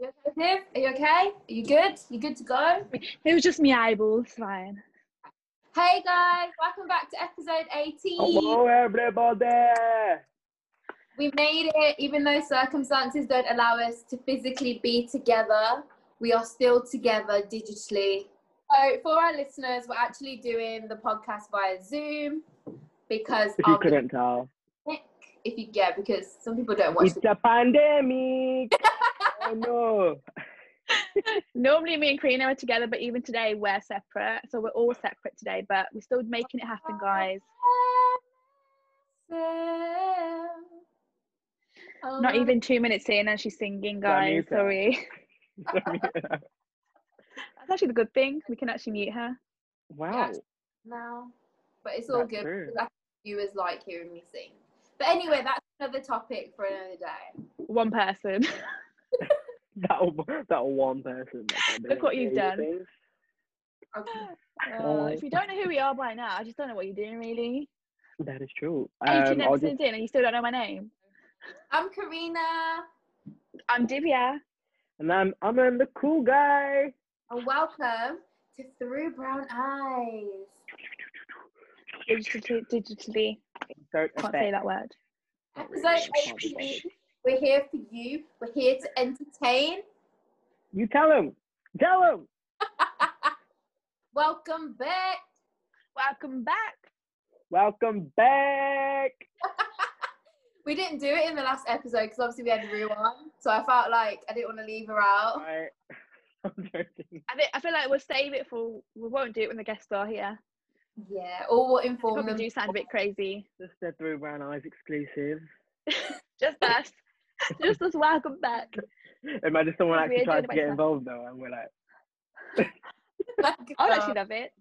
You okay? Are you okay? Are you good? You good to go? It was just me eyeballs, fine. Hey guys, welcome back to episode 18. Hello everybody! We made it, even though circumstances don't allow us to physically be together, we are still together digitally. So for our listeners, we're actually doing the podcast via Zoom because... If you couldn't tell. If you get, because some people don't watch. It's a pandemic. Oh no. Normally me and Karina are together, but even today we're separate. So we're all separate today, but we're still making it happen, guys. Not even 2 minutes in and she's singing, guys. Sorry. That's actually the good thing. We can actually mute her. Wow. Yeah, now. But it's all that's good true. Because I think viewers like hearing me sing. But anyway, that's another topic for another day. One person. that one person. Look what you've done. Okay. If you don't know who we are by now, I just don't know what you're doing, really. That is true. 18 episodes in and you still don't know my name. I'm Karina. I'm Divya. And I'm the cool guy. And welcome to Through Brown Eyes. Digitally. Can't say that word. Episode 18. We're here for you. We're here to entertain. You tell them. Tell them. Welcome back. Welcome back. Welcome back. We didn't do it in the last episode because obviously we had Rue on, so I felt like I didn't want to leave her out. Right. I'm joking. I feel like we'll save it for. We won't do it when the guests are here. Yeah, or we'll inform them. Do sound a bit crazy. Just the Through Brown Eyes exclusive. Just us. Just us. Welcome back. Imagine someone actually tried to get involved though, and we're like, I actually love it.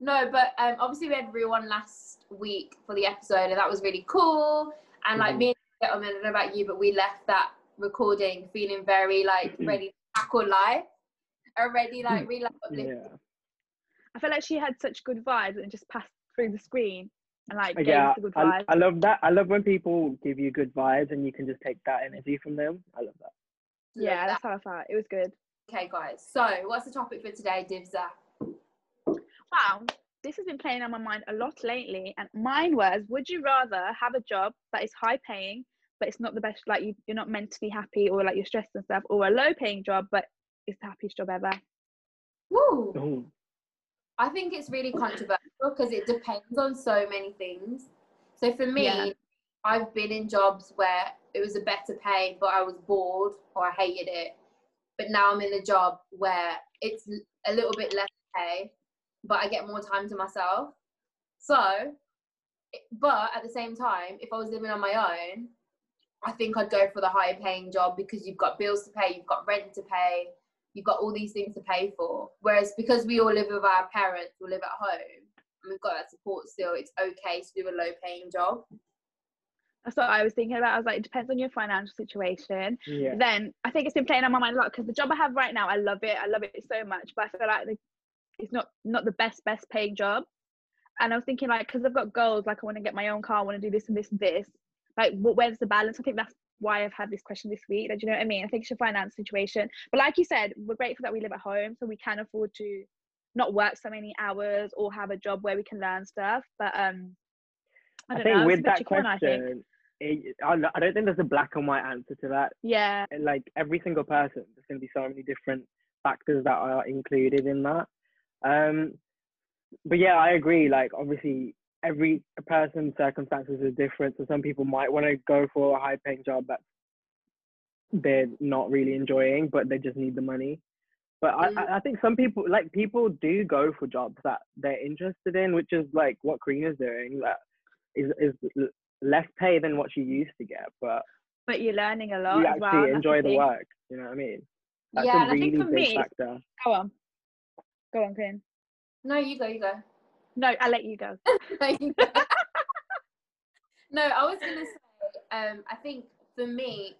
No, but obviously we had Rue on last week for the episode, and that was really cool. And like me and I don't know about you, but we left that recording feeling very like ready to tackle life, already like really uplifted. Yeah. I feel like she had such good vibes and just passed through the screen and like gave us the good vibes. I love that. I love when people give you good vibes and you can just take that energy from them. I love that. Yeah, that's how I felt. It was good. Okay, guys. So, what's the topic for today, Divza? Wow, this has been playing on my mind a lot lately, and mine was: would you rather have a job that is high paying but it's not the best, like you're not mentally happy or like you're stressed and stuff, or a low paying job but it's the happiest job ever? Woo. Oh. I think it's really controversial because it depends on so many things. So for me, I've been in jobs where it was a better pay, but I was bored or I hated it. But now I'm in a job where it's a little bit less pay, but I get more time to myself. So, but at the same time, if I was living on my own, I think I'd go for the higher paying job because you've got bills to pay, you've got rent to pay. You've got all these things to pay for. Whereas because we all live with our parents, we live at home, and we've got that support still, it's okay to do a low-paying job. That's what I was thinking about. I was like, it depends on your financial situation. Yeah. Then I think it's been playing on my mind a lot because the job I have right now, I love it. I love it so much. But I feel like it's not the best-paying job. And I was thinking like, because I've got goals, like I want to get my own car, I want to do this and this and this. Like, where's the balance? I think that's why I've had this question this week. Like, do you know what I mean? I think it's your finance situation. But like you said, we're grateful that we live at home, so we can afford to not work so many hours or have a job where we can learn stuff. But I don't know. With that question, I don't think there's a black and white answer to that. Yeah. Like every single person, there's going to be so many different factors that are included in that. But yeah, I agree. Like obviously, every person's circumstances are different, so some people might want to go for a high-paying job that they're not really enjoying, but they just need the money. But I think some people, like people do go for jobs that they're interested in, which is like what Karina's doing, that is less pay than what she used to get, but you're learning a lot. You actually enjoy the work. You know what I mean? That's a really big factor. Go on, Karina. No, you go. No, I'll let you go. No, I was going to say, I think for me,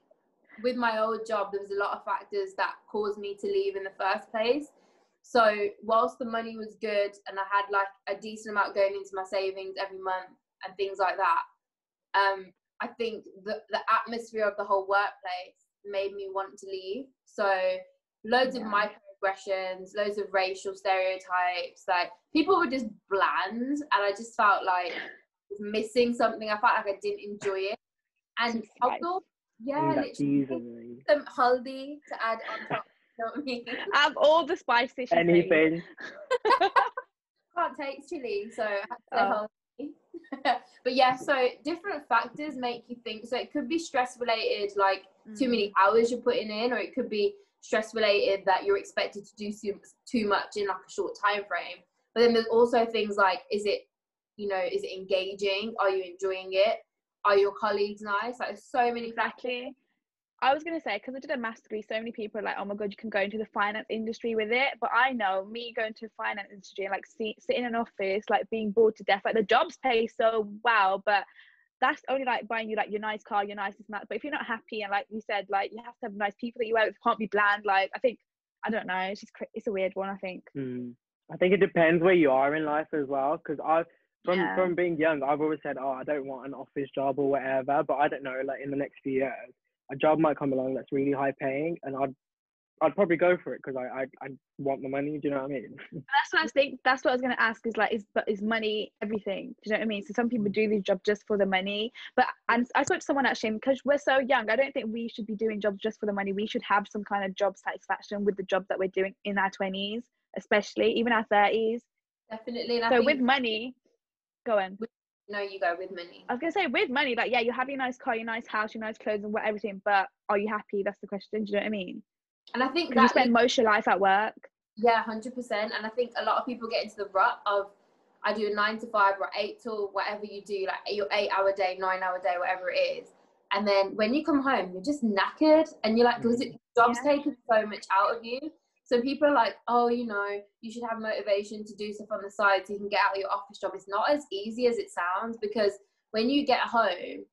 with my old job, there was a lot of factors that caused me to leave in the first place. So whilst the money was good and I had like a decent amount going into my savings every month and things like that, I think the atmosphere of the whole workplace made me want to leave. So loads of microaggressions, loads of racial stereotypes, like people were just bland, and I just felt like missing something. I felt like I didn't enjoy it. And also, yeah, literally some haldi to add on top. You know what I mean? I have all the spices. Anything. Can't take chili, so I have to haldi. But yeah, so different factors make you think. So it could be stress related, like too many hours you're putting in, or it could be stress related that you're expected to do too much in like a short time frame. But then there's also things like, is it engaging? Are you enjoying it? Are your colleagues nice? Like, there's so many factors. I was going to say, because I did a maths degree, so many people are like, oh my God, you can go into the finance industry with it. But I know me going to finance industry and like sitting in an office, like being bored to death, like the jobs pay so well, but that's only like buying you like your nice car, your nicest match. But if you're not happy, and like you said, like you have to have nice people that you work with, can't be bland. Like, I think, I don't know, it's just, it's a weird one, I think. I think it depends where you are in life as well, because From being young, I've always said, I don't want an office job or whatever, but I don't know, like in the next few years, a job might come along that's really high paying, and I'd probably go for it because I want the money. Do you know what I mean? That's what I think. That's what I was going to ask. Is like, is money everything? Do you know what I mean? So some people do this job just for the money. But I spoke to someone actually, because we're so young, I don't think we should be doing jobs just for the money. We should have some kind of job satisfaction with the job that we're doing in our 20s, especially even our 30s. Definitely. So with money, go on. No, you go with money. I was going to say with money, like, yeah, you have your nice car, your nice house, your nice clothes and everything, but are you happy? That's the question. Do you know what I mean? And I think that you spend most of your life at work. Yeah, 100%. And I think a lot of people get into the rut of, I do a 9 to 5 or 8 to whatever you do, like your 8 hour day, 9 hour day, whatever it is. And then when you come home, you're just knackered, and you're like, because job's taking so much out of you. So people are like, oh, you should have motivation to do stuff on the side so you can get out of your office job. It's not as easy as it sounds, because when you get home,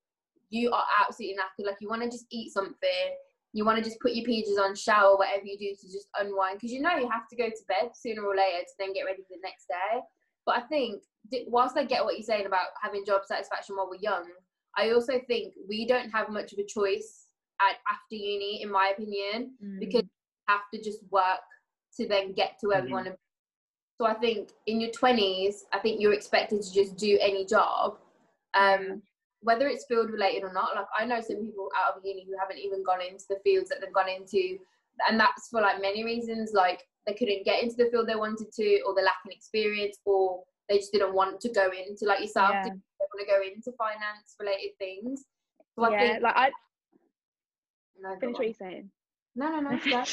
you are absolutely knackered. Like, you want to just eat something. You want to just put your PJs on, shower, whatever you do to just unwind. Because you have to go to bed sooner or later to then get ready for the next day. But I think, whilst I get what you're saying about having job satisfaction while we're young, I also think we don't have much of a choice after uni, in my opinion, because have to just work to then get to where we want to be. So I think in your 20s, I think you're expected to just do any job, whether it's field related or not. Like, I know some people out of uni who haven't even gone into the fields that they've gone into, and that's for like many reasons, like they couldn't get into the field they wanted to, or they're lacking experience, or they just didn't want to go into, like yourself, they want to go into finance related things. So I think finish what you're saying. No.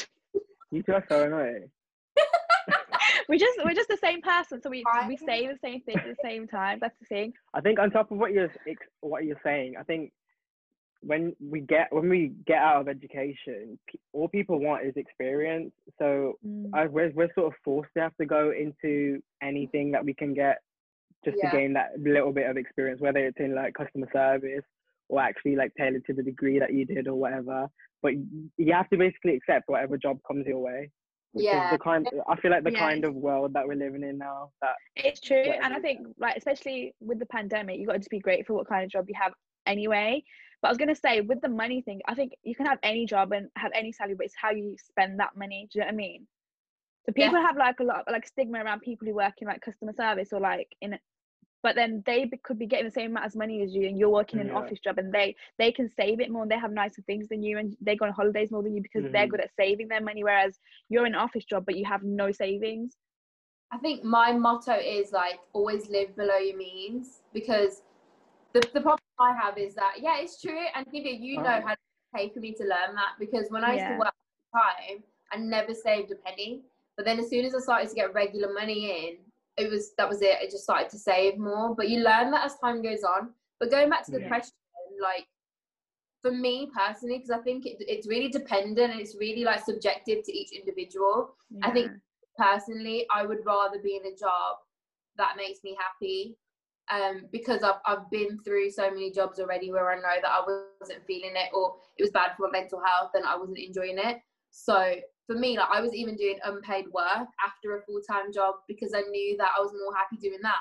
You two are so annoying. We're just the same person, so we say the same thing at the same time. That's the thing. I think on top of what you're saying, I think when we get out of education, all people want is experience. So we're sort of forced to have to go into anything that we can get to gain that little bit of experience, whether it's in like customer service or actually like tailored to the degree that you did or whatever. But you have to basically accept whatever job comes your way. Yeah. I feel like the kind of world that we're living in now. It's true. And I think, like, especially with the pandemic, you've got to just be grateful what kind of job you have anyway. But I was going to say, with the money thing, I think you can have any job and have any salary, but it's how you spend that money. Do you know what I mean? So people have, like, a lot of, like, stigma around people who work in, like, customer service or, like, in... But then they could be getting the same amount of money as you, and you're working in an office job, and they can save it more, and they have nicer things than you, and they go on holidays more than you because they're good at saving their money, whereas you're in an office job, but you have no savings. I think my motto is, like, always live below your means, because the problem I have is that, yeah, it's true. And Divya, you know how it paid for me to learn that, because when I used to work full time, I never saved a penny. But then as soon as I started to get regular money in, it just started to save more. But you learn that as time goes on. But going back to the question, like, for me personally, because I think it's really dependent, and it's really like subjective to each individual. I think personally I would rather be in a job that makes me happy, because I've been through so many jobs already where I know that I wasn't feeling it, or it was bad for my mental health and I wasn't enjoying it. So for me, like, I was even doing unpaid work after a full-time job because I knew that I was more happy doing that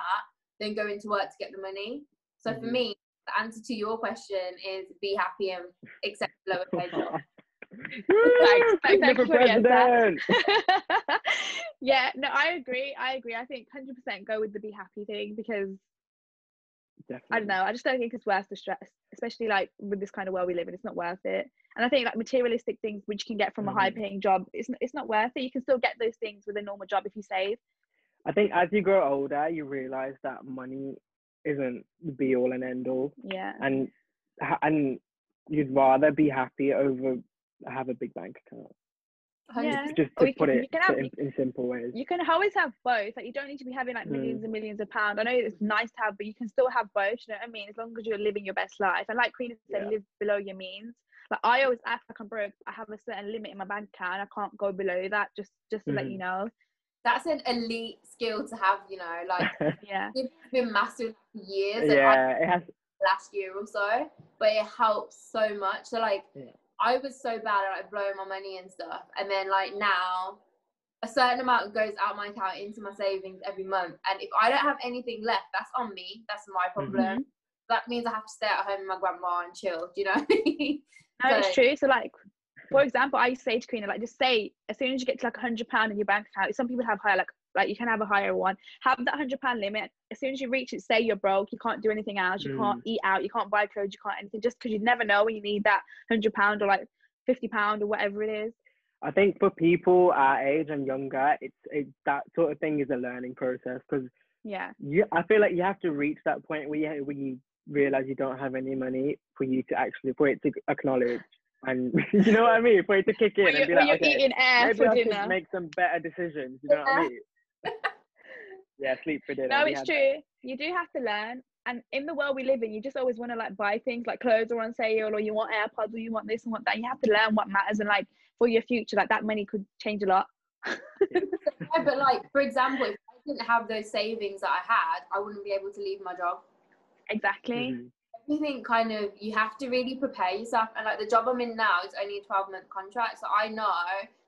than going to work to get the money. So for me, the answer to your question is be happy and accept lower pay job. Thanks for president. Yeah, no, I agree. I think 100% go with the be happy thing, because definitely. I don't know, I just don't think it's worth the stress, especially like with this kind of world we live in. It's not worth it. And I think like materialistic things which you can get from a high paying job, it's not worth it. You can still get those things with a normal job if you save. I think as you grow older, you realize that money isn't the be all and end all. Yeah. And you'd rather be happy over have a big bank account. Yeah. Just to put it in simple ways. You can always have both. Like, you don't need to be having like millions and millions of pounds. I know it's nice to have, but you can still have both. You know what I mean? As long as you're living your best life. And like Queen said, live below your means. Like, I always act like I'm broke. I have a certain limit in my bank account. I can't go below that. Just to let you know. That's an elite skill to have. You know, like it's been massive for years. And it has. Last year or so, but it helps so much. So like I was so bad at like blowing my money and stuff, and then like now a certain amount goes out my account into my savings every month, and if I don't have anything left, that's on me, that's my problem. That means I have to stay at home with my grandma and chill, do you know what I mean? No, it's true. So like, for example, I used to say to Karina, like, just say as soon as you get to like £100 in your bank account, some people have higher like you can have a higher one, have that £100 limit. As soon as you reach it, say you're broke, you can't do anything else, you can't eat out, you can't buy clothes, you can't anything, just because you never know when you need that £100 or like £50 or whatever it is. I think for people our age and younger, it's that sort of thing is a learning process, because I feel like you have to reach that point where you realize you don't have any money for it to acknowledge. And you know what I mean, for it to kick in and be like, okay, maybe I should make some better decisions, you know what I mean? Yeah, sleep for dinner. No, it's true. You do have to learn, and in the world we live in, you just always want to like buy things, like clothes are on sale, or you want AirPods, or you want this and want that. You have to learn what matters, and like for your future, like that money could change a lot. Yeah, but like for example, if I didn't have those savings that I had, I wouldn't be able to leave my job. Exactly. Everything kind of, you have to really prepare yourself, and like the job I'm in now is only a 12-month contract, so I know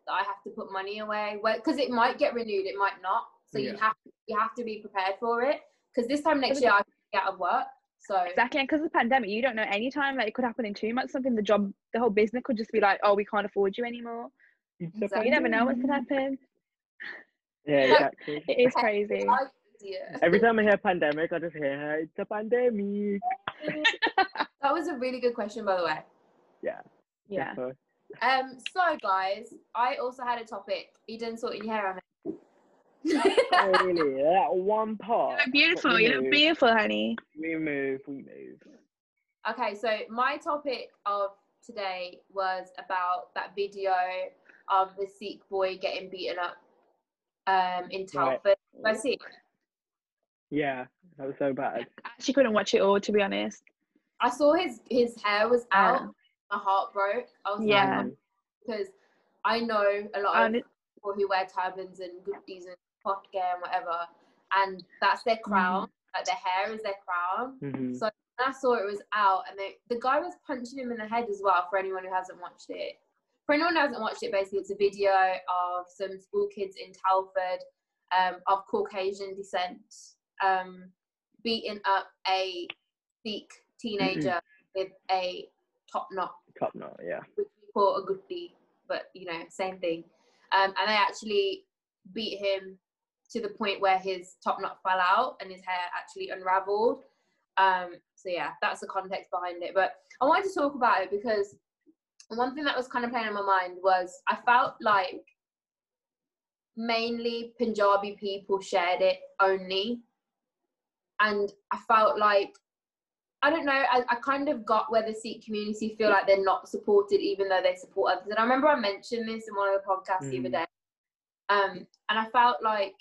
that I have to put money away because it might get renewed, it might not. So you have to be prepared for it, because this time next year I could be out of work. So exactly, and because of the pandemic, you don't know any time. Like, it could happen in 2 months. Something, the whole business could just be like, oh, we can't afford you anymore. Exactly. So you never know what's gonna happen. Yeah, exactly. It is crazy. Every time I hear pandemic, I just hear her. It's a pandemic. That was a really good question, by the way. Yeah. Definitely. So guys, I also had a topic. Eden, sorting your hair out. Oh, really? That one part. You look beautiful. You look beautiful, honey. We move. Okay, so my topic of today was about that video of the Sikh boy getting beaten up in Telford. Right. I see. Yeah, that was so bad. I actually couldn't watch it all, to be honest. I saw his hair was out. My heart broke. I was like, because I know a lot of people who wear turbans and guptis and potgay and whatever, and that's their crown. Like, their hair is their crown. So when I saw it was out, and the guy was punching him in the head as well. For anyone who hasn't watched it, basically it's a video of some school kids in Telford of Caucasian descent beating up a Sikh teenager with a top knot, yeah, which we call a gutti, but you know, same thing. And they actually beat him to the point where his top knot fell out and his hair actually unraveled. So yeah, that's the context behind it. But I wanted to talk about it because one thing that was kind of playing in my mind was I felt like mainly Punjabi people shared it only. And I felt like, I don't know, I kind of got where the Sikh community feel like they're not supported even though they support others. And I remember I mentioned this in one of the podcasts the other day. And I felt like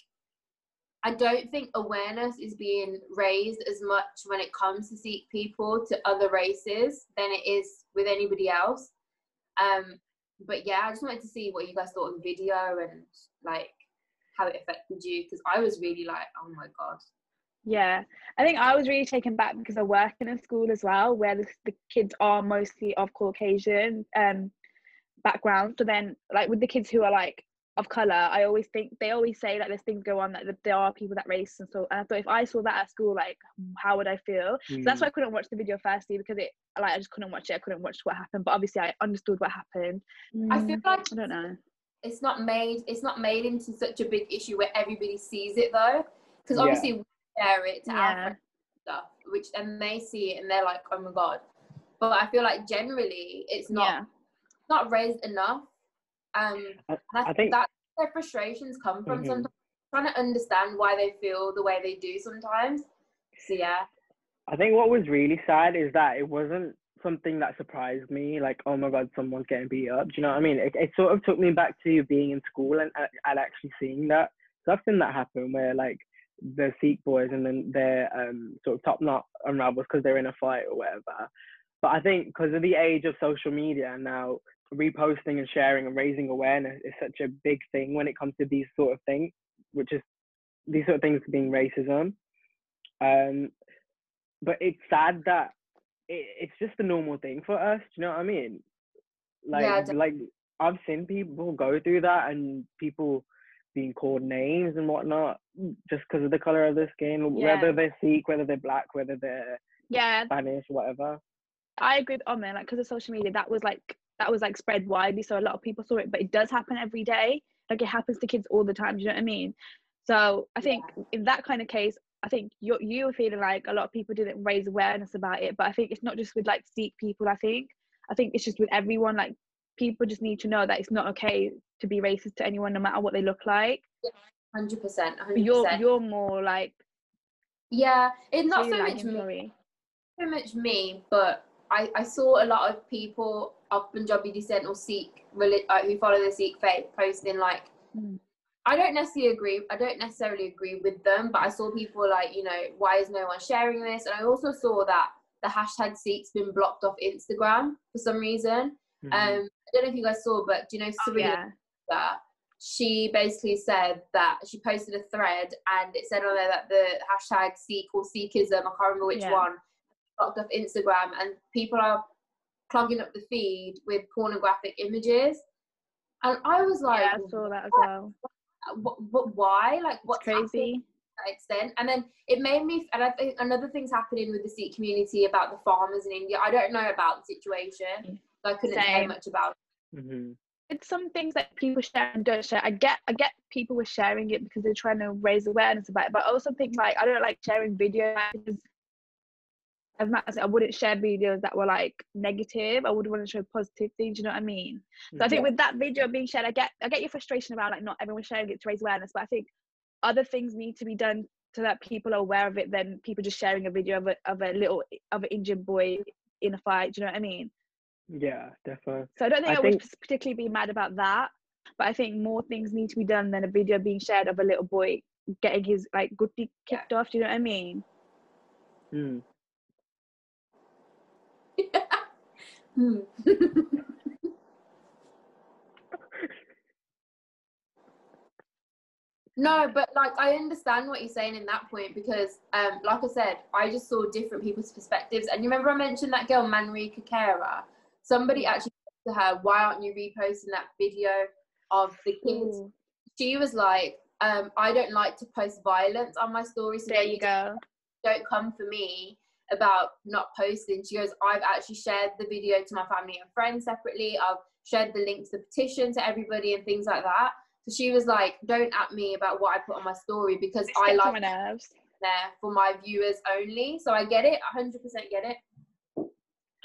I don't think awareness is being raised as much when it comes to Sikh people to other races than it is with anybody else. But yeah, I just wanted to see what you guys thought of the video and like how it affected you, because I was really like, oh my God. Yeah, I think I was really taken back because I work in a school as well where the kids are mostly of Caucasian background. So then, like, with the kids who are like of colour, I always think they always say like there's things go on, like there are people that race and so. And I thought if I saw that at school, like how would I feel? So that's why I couldn't watch the video firstly, because it like I just couldn't watch it. I couldn't watch what happened, but obviously I understood what happened. I feel like I don't know. It's not made into such a big issue where everybody sees it though, because obviously we share it to our friends and stuff, which and they see it and they're like, oh my god. But I feel like generally it's not raised enough. I think that's where frustrations come from sometimes, trying to understand why they feel the way they do sometimes. So I think what was really sad is that it wasn't something that surprised me, like, oh my god, someone's getting beat up, do you know what I mean? It sort of took me back to being in school and actually seeing that. So I've seen that happen where like the Sikh boys and then their sort of top knot unravels because they're in a fight or whatever. But I think because of the age of social media now, reposting and sharing and raising awareness is such a big thing when it comes to these sort of things, which is these sort of things being racism. But it's sad that it's just the normal thing for us. Do you know what I mean? Like I've seen people go through that and people being called names and whatnot just because of the color of their skin, whether they're Sikh, whether they're black, whether they're Spanish, whatever. I agree with Omer, like because of social media, that was spread widely, so a lot of people saw it, but it does happen every day. Like it happens to kids all the time, do you know what I mean? So I think in that kind of case, I think you were feeling like a lot of people didn't raise awareness about it, but I think it's not just with like Sikh people. I think it's just with everyone. Like people just need to know that it's not okay to be racist to anyone, no matter what they look like. 100%. You're more like it's not so much me. So much me, but I saw a lot of people of Punjabi descent or Sikh who follow the Sikh faith posting like, I don't necessarily agree with them, but I saw people like, you know, why is no one sharing this? And I also saw that the hashtag Sikh's been blocked off Instagram for some reason. I don't know if you guys saw, but do you know Serena? She basically said that she posted a thread and it said on there that the hashtag Sikh or Sikhism, I can't remember which one, blocked off Instagram, and people are clogging up the feed with pornographic images. And I was like, I saw that as well. What why? Like, what's crazy to that extent? And then it made me, and I think another thing's happening with the Sikh community about the farmers in India. I don't know about the situation, so I couldn't say much about it. It's some things that people share and don't share. I get people were sharing it because they're trying to raise awareness about it, but I also think like I don't like sharing videos. I wouldn't share videos that were like negative. I would want to show positive things, you know what I mean? So I think with that video being shared, I get your frustration about like not everyone sharing it to raise awareness, but I think other things need to be done so that people are aware of it than people just sharing a video of an Indian boy in a fight, do you know what I mean? Yeah, definitely. So I don't think I would particularly be mad about that, but I think more things need to be done than a video being shared of a little boy getting his like goodie kicked off, do you know what I mean? No, but like I understand what you're saying in that point, because like I said, I just saw different people's perspectives. And you remember I mentioned that girl Manrika Kera? Somebody actually said to her, why aren't you reposting that video of the kids? She was like, I don't like to post violence on my stories, so there you go, don't come for me about not posting. She goes, I've actually shared the video to my family and friends separately. I've shared the link to the petition to everybody and things like that. So she was like, don't at me about what I put on my story, because it's I like nerves there for my viewers only. So I get it, 100% get it.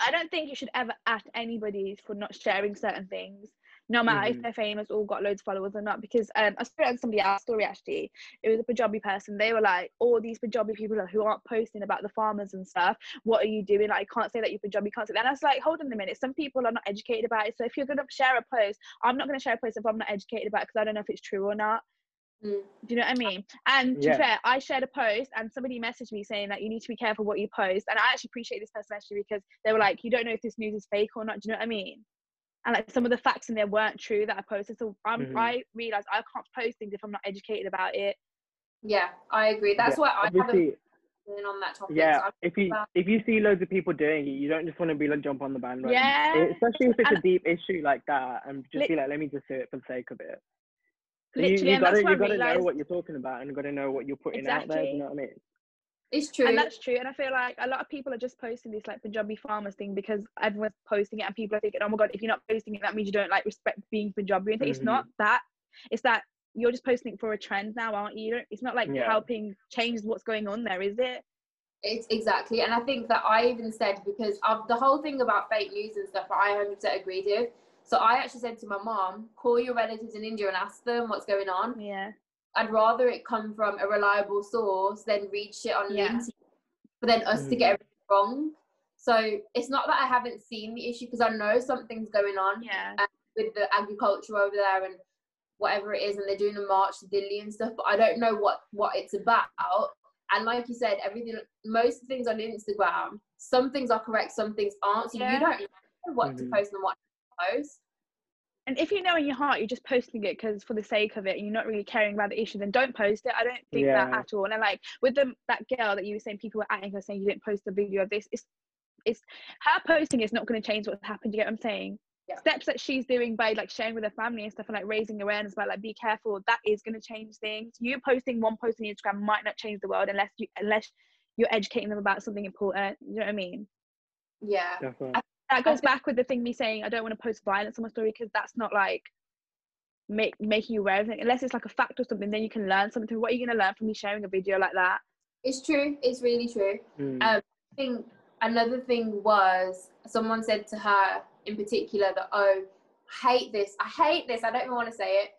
I don't think you should ever at anybody for not sharing certain things, no matter if they're famous or got loads of followers or not, because I saw it on somebody else's story actually. It was a Punjabi person. They were like, all these Punjabi people who aren't posting about the farmers and stuff, what are you doing? Like, I can't say that you're Punjabi, can't say that. And I was like, hold on a minute, some people are not educated about it, so if you're going to share a post, I'm not going to share a post if I'm not educated about it, because I don't know if it's true or not. Do you know what I mean? And to be fair, I shared a post and somebody messaged me saying that you need to be careful what you post, and I actually appreciate this person actually, because they were like, you don't know if this news is fake or not, do you know what I mean? And like some of the facts in there weren't true that I posted, so I realised I can't post things if I'm not educated about it. Yeah, I agree. That's why I haven't been on that topic. Yeah, so if you see loads of people doing it, you don't just want to be like jump on the bandwagon. Especially if it's a deep issue like that, and just be like, let me just do it for the sake of it. Literally, you got to know what you're talking about and got to know what you're putting out there. You know what I mean? It's true. And that's true. And I feel like a lot of people are just posting this like Punjabi farmers thing because everyone's posting it and people are thinking, oh my God, if you're not posting it, that means you don't like respect being Punjabi. And it's not that. It's that you're just posting it for a trend now, aren't you? It's not like helping change what's going on there, is it? It's exactly. And I think that I even said, because of the whole thing about fake news and stuff, I 100% agreed with. So I actually said to my mom, call your relatives in India and ask them what's going on. Yeah. I'd rather it come from a reliable source than read shit on YouTube for then us to get everything wrong. So it's not that I haven't seen the issue, because I know something's going on with the agriculture over there and whatever it is, and they're doing a march to Delhi and stuff, but I don't know what it's about. And like you said, most things on Instagram, some things are correct, some things aren't. So you don't know what to post and what not to post. And if you know in your heart you're just posting it because for the sake of it and you're not really caring about the issue, then don't post it. I don't think that at all. And like with that girl that you were saying, people were acting her saying you didn't post a video of this. It's her posting is not going to change what's happened. You get what I'm saying? Yeah. Steps that she's doing by like sharing with her family and stuff and like raising awareness about like be careful, that is going to change things. You posting one post on Instagram might not change the world unless you're educating them about something important. You know what I mean? Yeah. That goes back with the thing me saying I don't want to post violence on my story, because that's not like making you aware of it. Unless it's like a fact or something, then you can learn something. What are you going to learn from me sharing a video like that? It's true. It's really true. I think another thing was someone said to her in particular that, oh, I hate this. I don't even want to say it.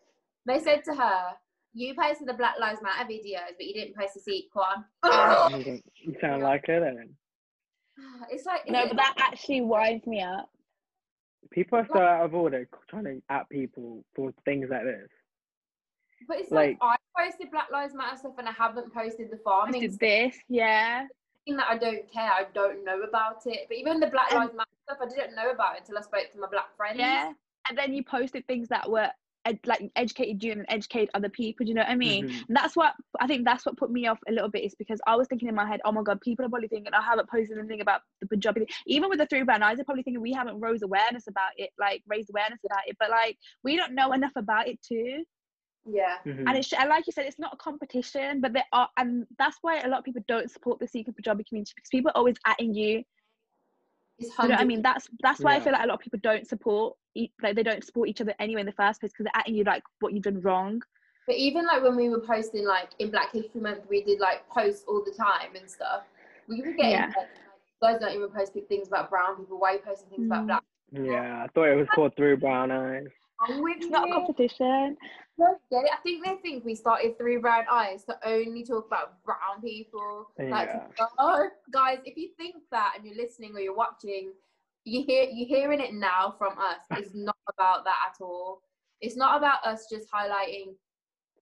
They said to her, you posted the Black Lives Matter videos, but you didn't post the Sikh one. You sound like her then. It's like, no, but that actually winds me up. People are so out of order trying to at people for things like this. But it's like I posted Black Lives Matter stuff and I haven't posted the farming. That I don't care. I don't know about it. But even the Black Lives Matter stuff, I didn't know about it until I spoke to my black friends. Yeah, and then you posted things that were educated you and educate other people. Do you know what I mean? And that's what I think. That's what put me off a little bit, is because I was thinking in my head, oh my God, people are probably thinking I haven't posted anything about the Punjabi. Even with the three brown eyes, they're probably thinking we haven't raised awareness about it. But like, we don't know enough about it too. Yeah. And it's, and like you said, it's not a competition, but there are, and that's why a lot of people don't support the Sikh and Punjabi community, because people are always atting you. You know what I mean? That's why I feel like a lot of people don't support, like they don't support each other anyway in the first place, because they're atting you like what you've done wrong. But even like when we were posting like in Black History Month, we did like posts all the time and stuff. We were getting like, guys don't even post things about brown people. Why are you posting things about black people? Yeah, I thought it was called Through Brown Eyes. It's not a competition. Get it? I think they think we started Through Brown Eyes to only talk about brown people. Like, oh, guys, if you think that and you're listening or you're watching, you're hearing it now from us. It's not about that at all. It's not about us just highlighting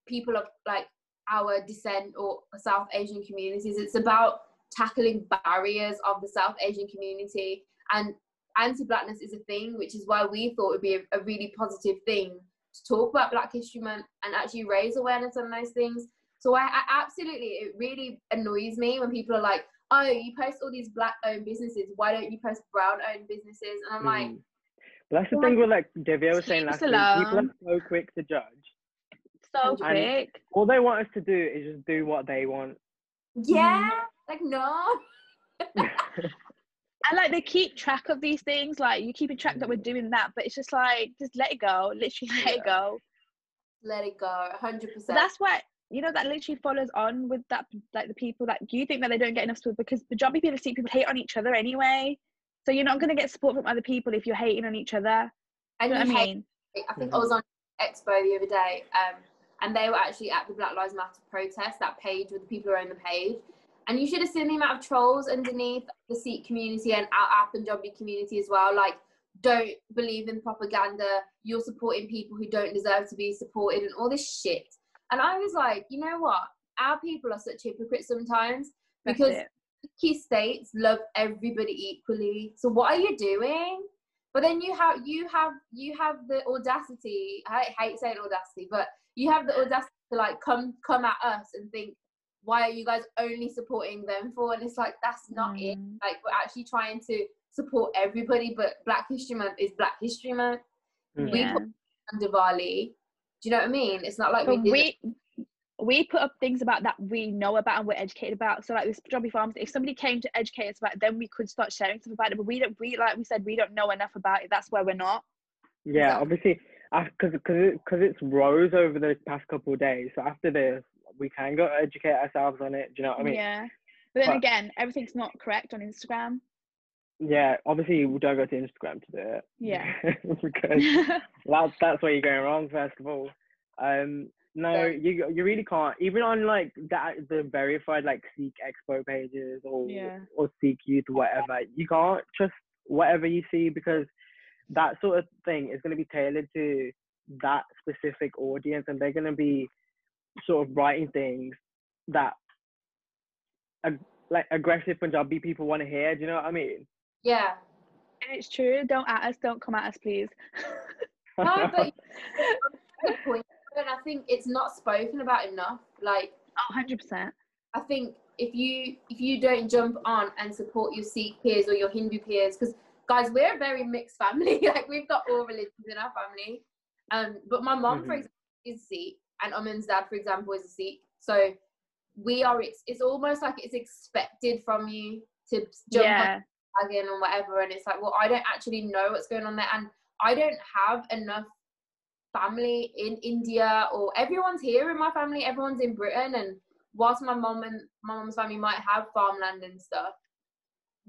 people of like our descent or South Asian communities. It's about tackling barriers of the South Asian community, and anti-blackness is a thing, which is why we thought it would be a really positive thing to talk about Black History Month and actually raise awareness on those things. So I absolutely, it really annoys me when people are like, oh, you post all these black-owned businesses, why don't you post brown-owned businesses? And I'm like... But that's the thing with, like, Divya was saying last week, people are so quick to judge. So quick. All they want us to do is just do what they want. Yeah, like, no. And like they keep track of these things, like you're keeping track that we're doing that, but it's just like, just let it go, literally let it go. Let it go, 100%. That's why, you know, that literally follows on with that, like the people that you think that they don't get enough support, because Punjabi people, Sikh people hate on each other anyway. So you're not going to get support from other people if you're hating on each other. You know what I mean? I think I was on Expo the other day, and they were actually at the Black Lives Matter protest, that page with the people who own the page. And you should have seen the amount of trolls underneath the Sikh community and our Punjabi community as well. Like, don't believe in propaganda. You're supporting people who don't deserve to be supported and all this shit. And I was like, you know what? Our people are such hypocrites sometimes, because key states love everybody equally. So what are you doing? But then you have the audacity. I hate saying audacity, but you have the audacity to like come at us and think, why are you guys only supporting them for? And it's like, that's not it. Like, we're actually trying to support everybody, but Black History Month is Black History Month. We put on Diwali. Do you know what I mean? It's not like we put up things about that we know about and we're educated about. So like this Jobby Farms, if somebody came to educate us about it, then we could start sharing stuff about it. But we don't, like we said, we don't know enough about it. That's where we're not. Yeah, so obviously, because it's rose over the past couple of days. So after this, we can go educate ourselves on it. Do you know what I mean? Yeah. But then again, everything's not correct on Instagram. Yeah, obviously we don't go to Instagram to do it. Yeah. Because that's where you're going wrong, first of all. No, you really can't. Even on like the verified like Seek Expo pages or Seek Youth, whatever, you can't trust whatever you see, because that sort of thing is going to be tailored to that specific audience, and they're going to be sort of writing things that like aggressive Punjabi people want to hear. Do you know what I mean? Yeah, and it's true. Don't at us. Don't come at us, please. No, but and I think it's not spoken about enough. Like 100%. I think if you don't jump on and support your Sikh peers or your Hindu peers, because guys, we're a very mixed family. Like we've got all religions in our family. But my mom, for example, is Sikh, and Aman's dad, for example, is a Sikh. So we are. It's almost like it's expected from you to jump on again or whatever, and it's like, well, I don't actually know what's going on there, and I don't have enough family in India, or everyone's here in my family, everyone's in Britain, and whilst my mum and my mum's family might have farmland and stuff,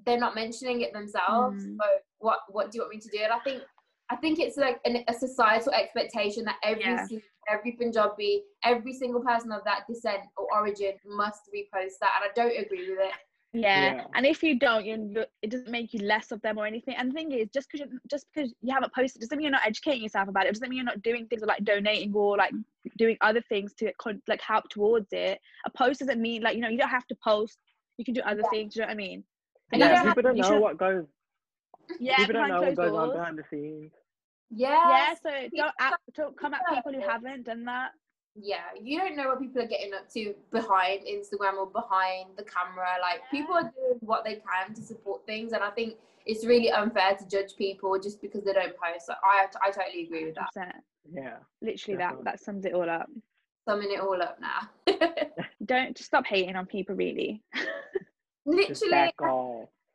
they're not mentioning it themselves. So what do you want me to do? And I think it's like a societal expectation that every Punjabi, every single person of that descent or origin must repost that, and I don't agree with it. And if you don't, it doesn't make you less of them or anything. And the thing is, just because you haven't posted doesn't mean you're not educating yourself about it. It doesn't mean you're not doing things like donating or like doing other things to like help towards it. A post doesn't mean like, you know, you don't have to post, you can do other things. Do you know what I mean? And people don't know what goes on behind the scenes. So don't come at people who haven't done that. You don't know what people are getting up to behind Instagram or behind the camera. Like people are doing what they can to support things, and I think it's really unfair to judge people just because they don't post. Like, I totally agree with that. 100%. Literally definitely. that sums it all up. Summing it all up now. Don't just stop hating on people, really. Literally, I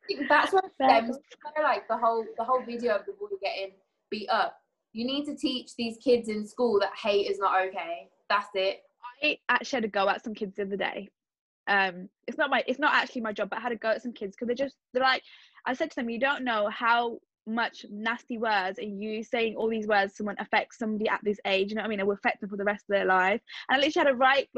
think that's what stems from, like the whole video of the boy getting beat up. You need to teach these kids in school that hate is not okay. That's it. I actually had a go at some kids the other day. It's not actually my job, but I had a go at some kids because they're like, I said to them, you don't know how much nasty words, and you saying all these words, someone affects somebody at this age, you know what I mean? It will affect them for the rest of their life. And I literally had a right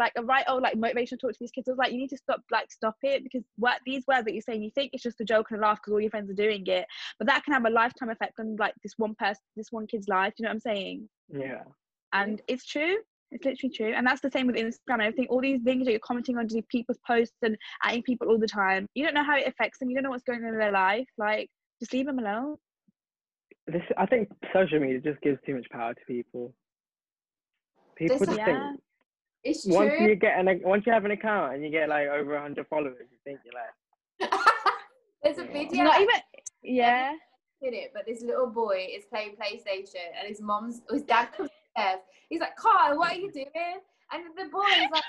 old motivational talk to these kids. I was like, you need to stop it, because what these words that you're saying, you think it's just a joke and a laugh because all your friends are doing it, but that can have a lifetime effect on like this one kid's life. You know what I'm saying? Yeah. And it's true. It's literally true. And that's the same with Instagram and everything. All these things that you're commenting on people's posts and adding people all the time, you don't know how it affects them. You don't know what's going on in their life. Like, just leave them alone. I think social media just gives too much power to people. People just think it's once true. Once you have an account and you get like over 100 followers, you think you're like. There's a video. Not even. Yeah. In it, but this little boy is playing PlayStation, and his dad comes upstairs. He's like, "Carl, what are you doing?" And the boy is like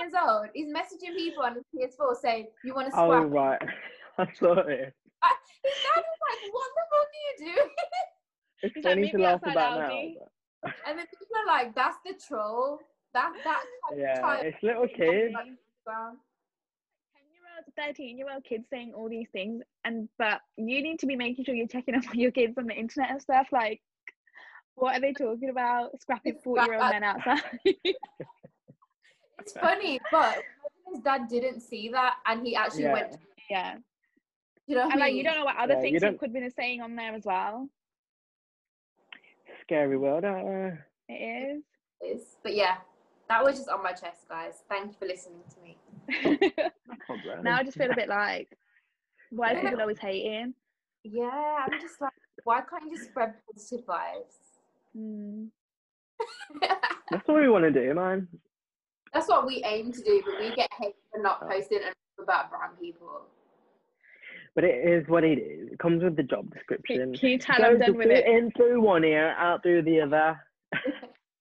9 years old. He's messaging people on his PS4 saying, "You want to swap?" Oh right, I saw it. His dad was like, "What the fuck are you doing?" It's funny to laugh about now. But... And then people are like, "That's the troll. That." Type it's little kids. 10-year-olds, 13-year-old kids saying all these things, but you need to be making sure you're checking up on your kids on the internet and stuff. Like, what are they talking about? Scrapping 40-year-old men outside. It's funny, but his dad didn't see that, and he actually went. Yeah. You know, and like, you don't know what other things you could have been saying on there as well. Scary world out there. It is. It is. But yeah, that was just on my chest, guys. Thank you for listening to me. Now I just feel a bit like, why are people always hating? Yeah, I'm just like, why can't you just spread positive vibes? That's what we want to do, man. That's what we aim to do, but we get hate for not posting enough about brown people. But it is what it is. It comes with the job description. Can you tell I'm done with it? In through one ear, out through the other.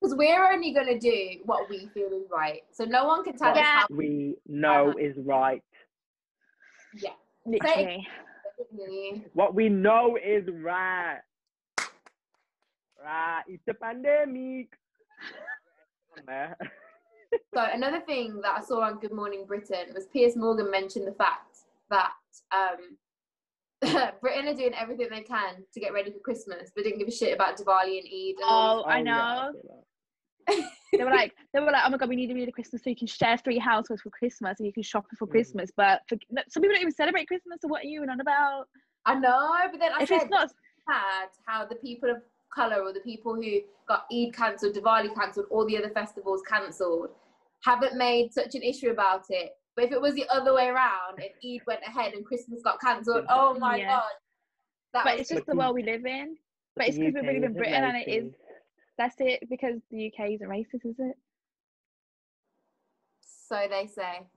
Because we're only going to do what we feel is right. So no one can tell us how we know is right. Yeah. Literally. What we know is right. Right. It's a pandemic. So another thing that I saw on Good Morning Britain was Piers Morgan mentioned the fact that Britain are doing everything they can to get ready for Christmas, but didn't give a shit about Diwali and Eid. And I know. Yeah, they were like, oh my god, we need to be the Christmas so you can share three households for Christmas and you can shop for Christmas. But some people don't even celebrate Christmas. So what are you on about? I know, but then it's sad how the people of colour or the people who got Eid cancelled, Diwali cancelled, all the other festivals cancelled, haven't made such an issue about it. But if it was the other way around and Eid went ahead and Christmas got cancelled, oh my god. But it's just the world we live in. But it's because we live in Britain and it is. That's it, because the UK isn't racist, is it? So they say.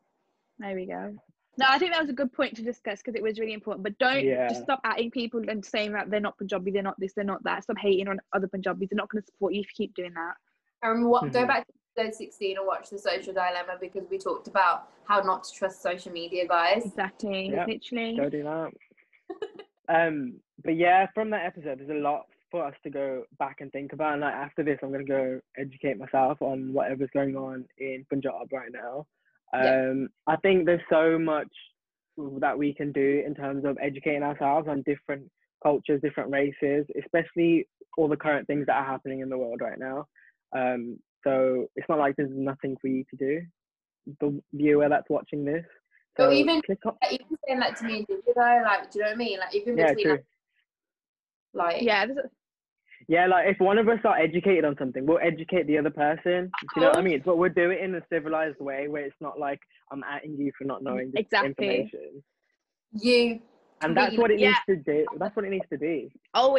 There we go. No, I think that was a good point to discuss because it was really important. But don't just stop adding people and saying that they're not Punjabi, they're not this, they're not that. Stop hating on other Punjabis. They're not going to support you if you keep doing that. Go back to episode 16 and watch The Social Dilemma because we talked about how not to trust social media, guys. Exactly. Yep. Literally. Go do that. But yeah, from that episode, there's a lot for us to go back and think about. And like after this, I'm going to go educate myself on whatever's going on in Punjab right now. I think there's so much that we can do in terms of educating ourselves on different cultures, different races, especially all the current things that are happening in the world right now. So it's not like there's nothing for you to do, the viewer that's watching this. So even saying that to me, do you know what I mean? Like even between like if one of us are educated on something, we'll educate the other person. Do you know what I mean? But we'll do it in a civilized way where it's not like I'm atting you for not knowing this information. And that's what it needs to do. That's what it needs to be. Oh,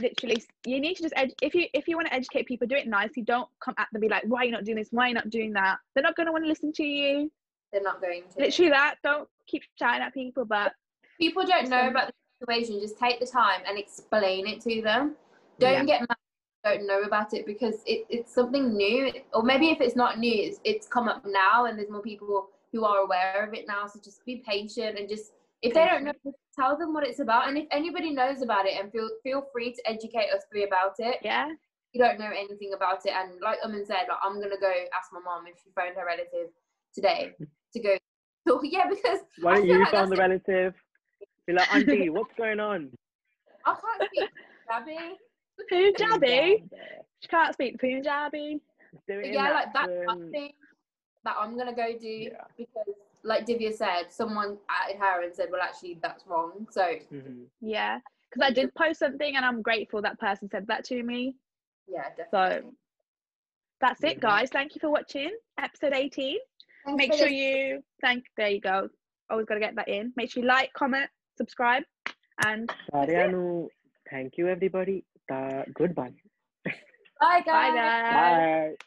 literally, you need to just if you want to educate people, do it nicely. Don't come at them be like, why are you not doing this? Why are you not doing that? They're not going to want to listen to you. They're not going to. Literally, that. Don't keep shouting at people. But people don't know about the situation. Just take the time and explain it to them. Don't get mad if you don't know about it because it's something new. Or maybe if it's not new, it's come up now and there's more people who are aware of it now. So just be patient and just, if they don't know, tell them what it's about. And if anybody knows about it, and feel free to educate us three about it. Yeah. You don't know anything about it. And like Aman said, like, I'm going to go ask my mom if she phoned her relative today to go talk. Yeah, because... Why don't you phone the relative? Be like, Auntie, what's going on? I can't speak Punjabi. Punjabi. She can't speak Punjabi. Yeah, like that's one thing that I'm gonna go do because, like Divya said, someone added her and said, "Well, actually, that's wrong." So yeah, because I did post something, and I'm grateful that person said that to me. Yeah, definitely. So that's it, guys. Thank you for watching episode 18. Make sure you there you go. Always gotta get that in. Make sure you like, comment, subscribe, and. Thank you, everybody. Goodbye. Bye, guys. Bye.